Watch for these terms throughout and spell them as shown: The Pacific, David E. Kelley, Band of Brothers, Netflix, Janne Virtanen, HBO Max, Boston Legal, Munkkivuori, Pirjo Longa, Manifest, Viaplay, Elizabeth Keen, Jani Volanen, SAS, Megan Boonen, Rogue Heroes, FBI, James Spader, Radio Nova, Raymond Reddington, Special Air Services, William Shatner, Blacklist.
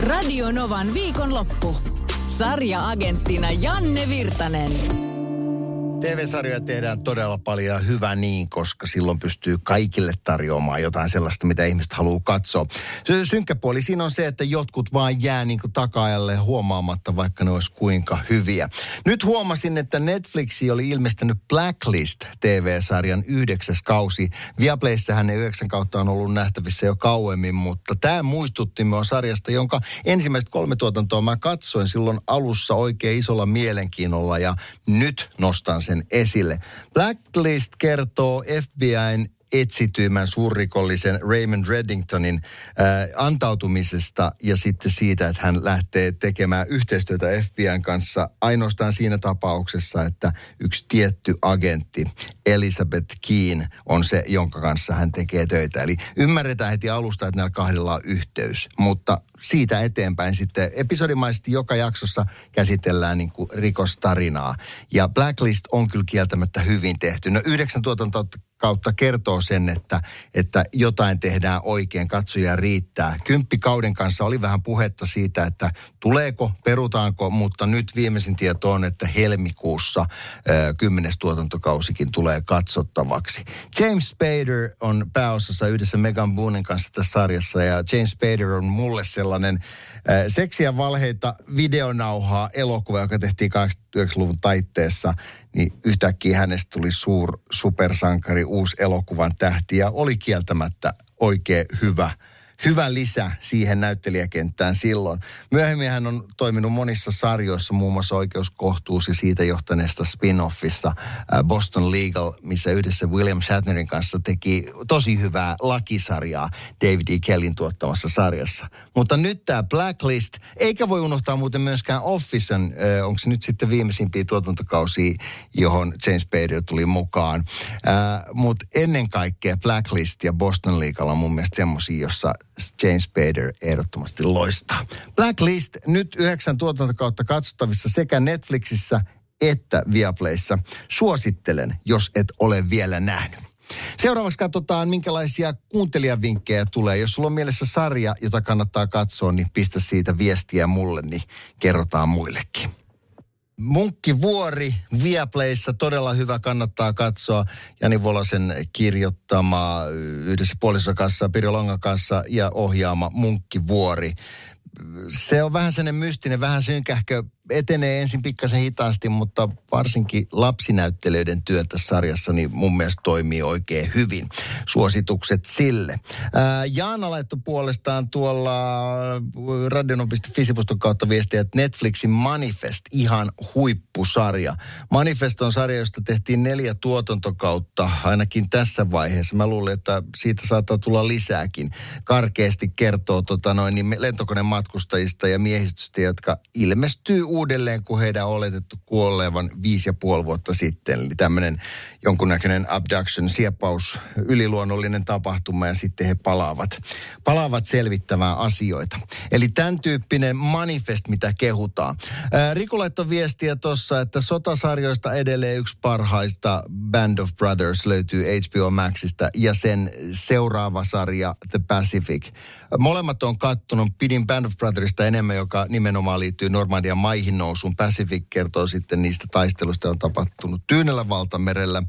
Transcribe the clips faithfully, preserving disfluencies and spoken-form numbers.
Radio Novan viikonloppu. Sarja-agenttina Janne Virtanen. T V-sarjoja tehdään todella paljon, hyvä niin, koska silloin pystyy kaikille tarjoamaan jotain sellaista, mitä ihmiset haluaa katsoa. Synkkä puoli siinä on se, että jotkut vaan jää niin kuin taka-ajalle huomaamatta, vaikka ne olisi kuinka hyviä. Nyt huomasin, että Netflixi oli ilmestynyt Blacklist T V-sarjan yhdeksäs kausi. Viaplayssähän ne yhdeksän kautta on ollut nähtävissä jo kauemmin, mutta tämä muistutti minua sarjasta, jonka ensimmäistä kolme tuotantoa mä katsoin silloin alussa oikein isolla mielenkiinnolla ja nyt nostan sen. Sen esille. Blacklist kertoo F B I:n etsityimän suurrikollisen Raymond Reddingtonin äh, antautumisesta ja sitten siitä, että hän lähtee tekemään yhteistyötä F B I:n kanssa ainoastaan siinä tapauksessa, että yksi tietty agentti, Elizabeth Keen, on se, jonka kanssa hän tekee töitä. Eli ymmärretään heti alusta, että näillä kahdella on yhteys, mutta siitä eteenpäin sitten episodimaisesti joka jaksossa käsitellään niin kuin rikostarinaa. Ja Blacklist on kyllä kieltämättä hyvin tehty. No yhdeksän tuotantoa kautta kertoo sen, että, että jotain tehdään oikein, katsojia riittää. Kymppikauden kanssa oli vähän puhetta siitä, että tuleeko, perutaanko, mutta nyt viimeisin tieto on, että helmikuussa ö, kymmenes tuotantokausikin tulee katsottavaksi. James Spader on pääosassa yhdessä Megan Boonen kanssa tässä sarjassa ja James Spader on mulle sellainen ö, seksiä valheita videonauhaa elokuva, joka tehtiin kahdeksankymmentäluvun taitteessa, niin yhtäkkiä hänestä tuli suur supersankari, uusi elokuvan tähti ja oli kieltämättä oikein hyvä, hyvä lisä siihen näyttelijäkenttään silloin. Myöhemmin hän on toiminut monissa sarjoissa, muun muassa Oikeus, kohtuus ja siitä johtaneesta spin-offissa Boston Legal, missä yhdessä William Shatnerin kanssa teki tosi hyvää lakisarjaa David E. Kelleyn tuottamassa sarjassa. Mutta nyt tämä Blacklist, eikä voi unohtaa muuten myöskään Officen, onko se nyt sitten viimeisimpiä tuotantokausia, johon James Spader tuli mukaan. Mutta ennen kaikkea Blacklist ja Boston Legal on mun mielestä semmoisia, jossa James Spader ehdottomasti loistaa. Blacklist nyt yhdeksän tuotantokautta katsottavissa sekä Netflixissä että Viaplayssa. Suosittelen, jos et ole vielä nähnyt. Seuraavaksi katsotaan, minkälaisia kuuntelijavinkkejä tulee. Jos sulla on mielessä sarja, jota kannattaa katsoa, niin pistä siitä viestiä mulle, niin kerrotaan muillekin. Munkkivuori Viaplayssa, todella hyvä, kannattaa katsoa. Jani Volasen kirjoittama yhdessä puolison kanssa, Pirjo Longan kanssa ja ohjaama Munkkivuori. Se on vähän sellainen mystinen, vähän synkähkö, etenee ensin pikkasen hitaasti, mutta varsinkin lapsinäyttelijöiden työ tässä sarjassa niin mun mielestä toimii oikein hyvin. Suositukset sille. Ää, Jaana laittoi puolestaan tuolla radionon piste fi-sivuston kautta viestiä, että Netflixin Manifest, ihan huippusarja. Manifest on sarja, josta tehtiin neljä tuotantokautta, ainakin tässä vaiheessa. Mä luulin, että siitä saattaa tulla lisääkin. Karkeasti kertoo tota noin, niin lentokonematkustajista ja miehistöstä, jotka ilmestyy uudelleen, kun heidän on oletettu kuolleevan viisi ja puoli vuotta sitten. Eli tämmöinen jonkunnäköinen abduction, siepaus, yliluonnollinen tapahtuma ja sitten he palaavat, palaavat selvittämään asioita. Eli tämän tyyppinen Manifest, mitä kehutaan. Ää, Riku laittoi viestiä tuossa, että sotasarjoista edelleen yksi parhaista, Band of Brothers, löytyy H B O Maxista ja sen seuraava sarja The Pacific. Molemmat on kattonut, pidin Band of Brothersista enemmän, joka nimenomaan liittyy Normandian maihin nousuun. Pacific kertoo sitten niistä taisteluista, on tapahtunut Tyynellä valtamerellä.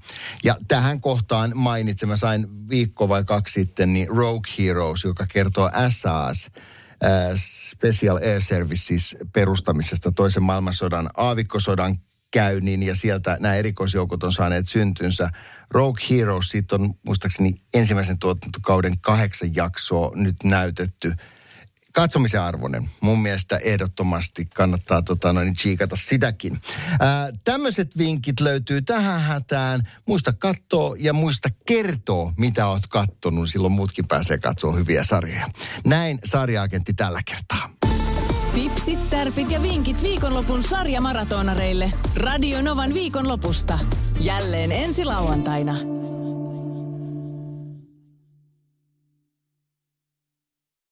Ja tähän kohtaan mainitsen, mä sain viikko vai kaksi sitten, niin Rogue Heroes, joka kertoo S A S, Special Air Services, perustamisesta toisen maailmansodan aavikkosodan käynnin, ja sieltä nämä erikoisjoukot on saaneet syntynsä. Rogue Heroes, siitä on muistaakseni ensimmäisen tuotantokauden kahdeksan jaksoa nyt näytetty. katsomisen arvoinen. Mun mielestä ehdottomasti kannattaa tota, noin, tsiikata sitäkin. Ää, tämmöiset vinkit löytyy tähän hätään. Muista katsoa ja muista kertoa, mitä oot kattonut. Silloin muutkin pääsee katsoa hyviä sarjoja. Näin sarja-agentti tällä kertaa. Tipsit, tärpit ja vinkit viikonlopun sarjamaratonareille. Radio Novan viikonlopusta. Jälleen ensi lauantaina.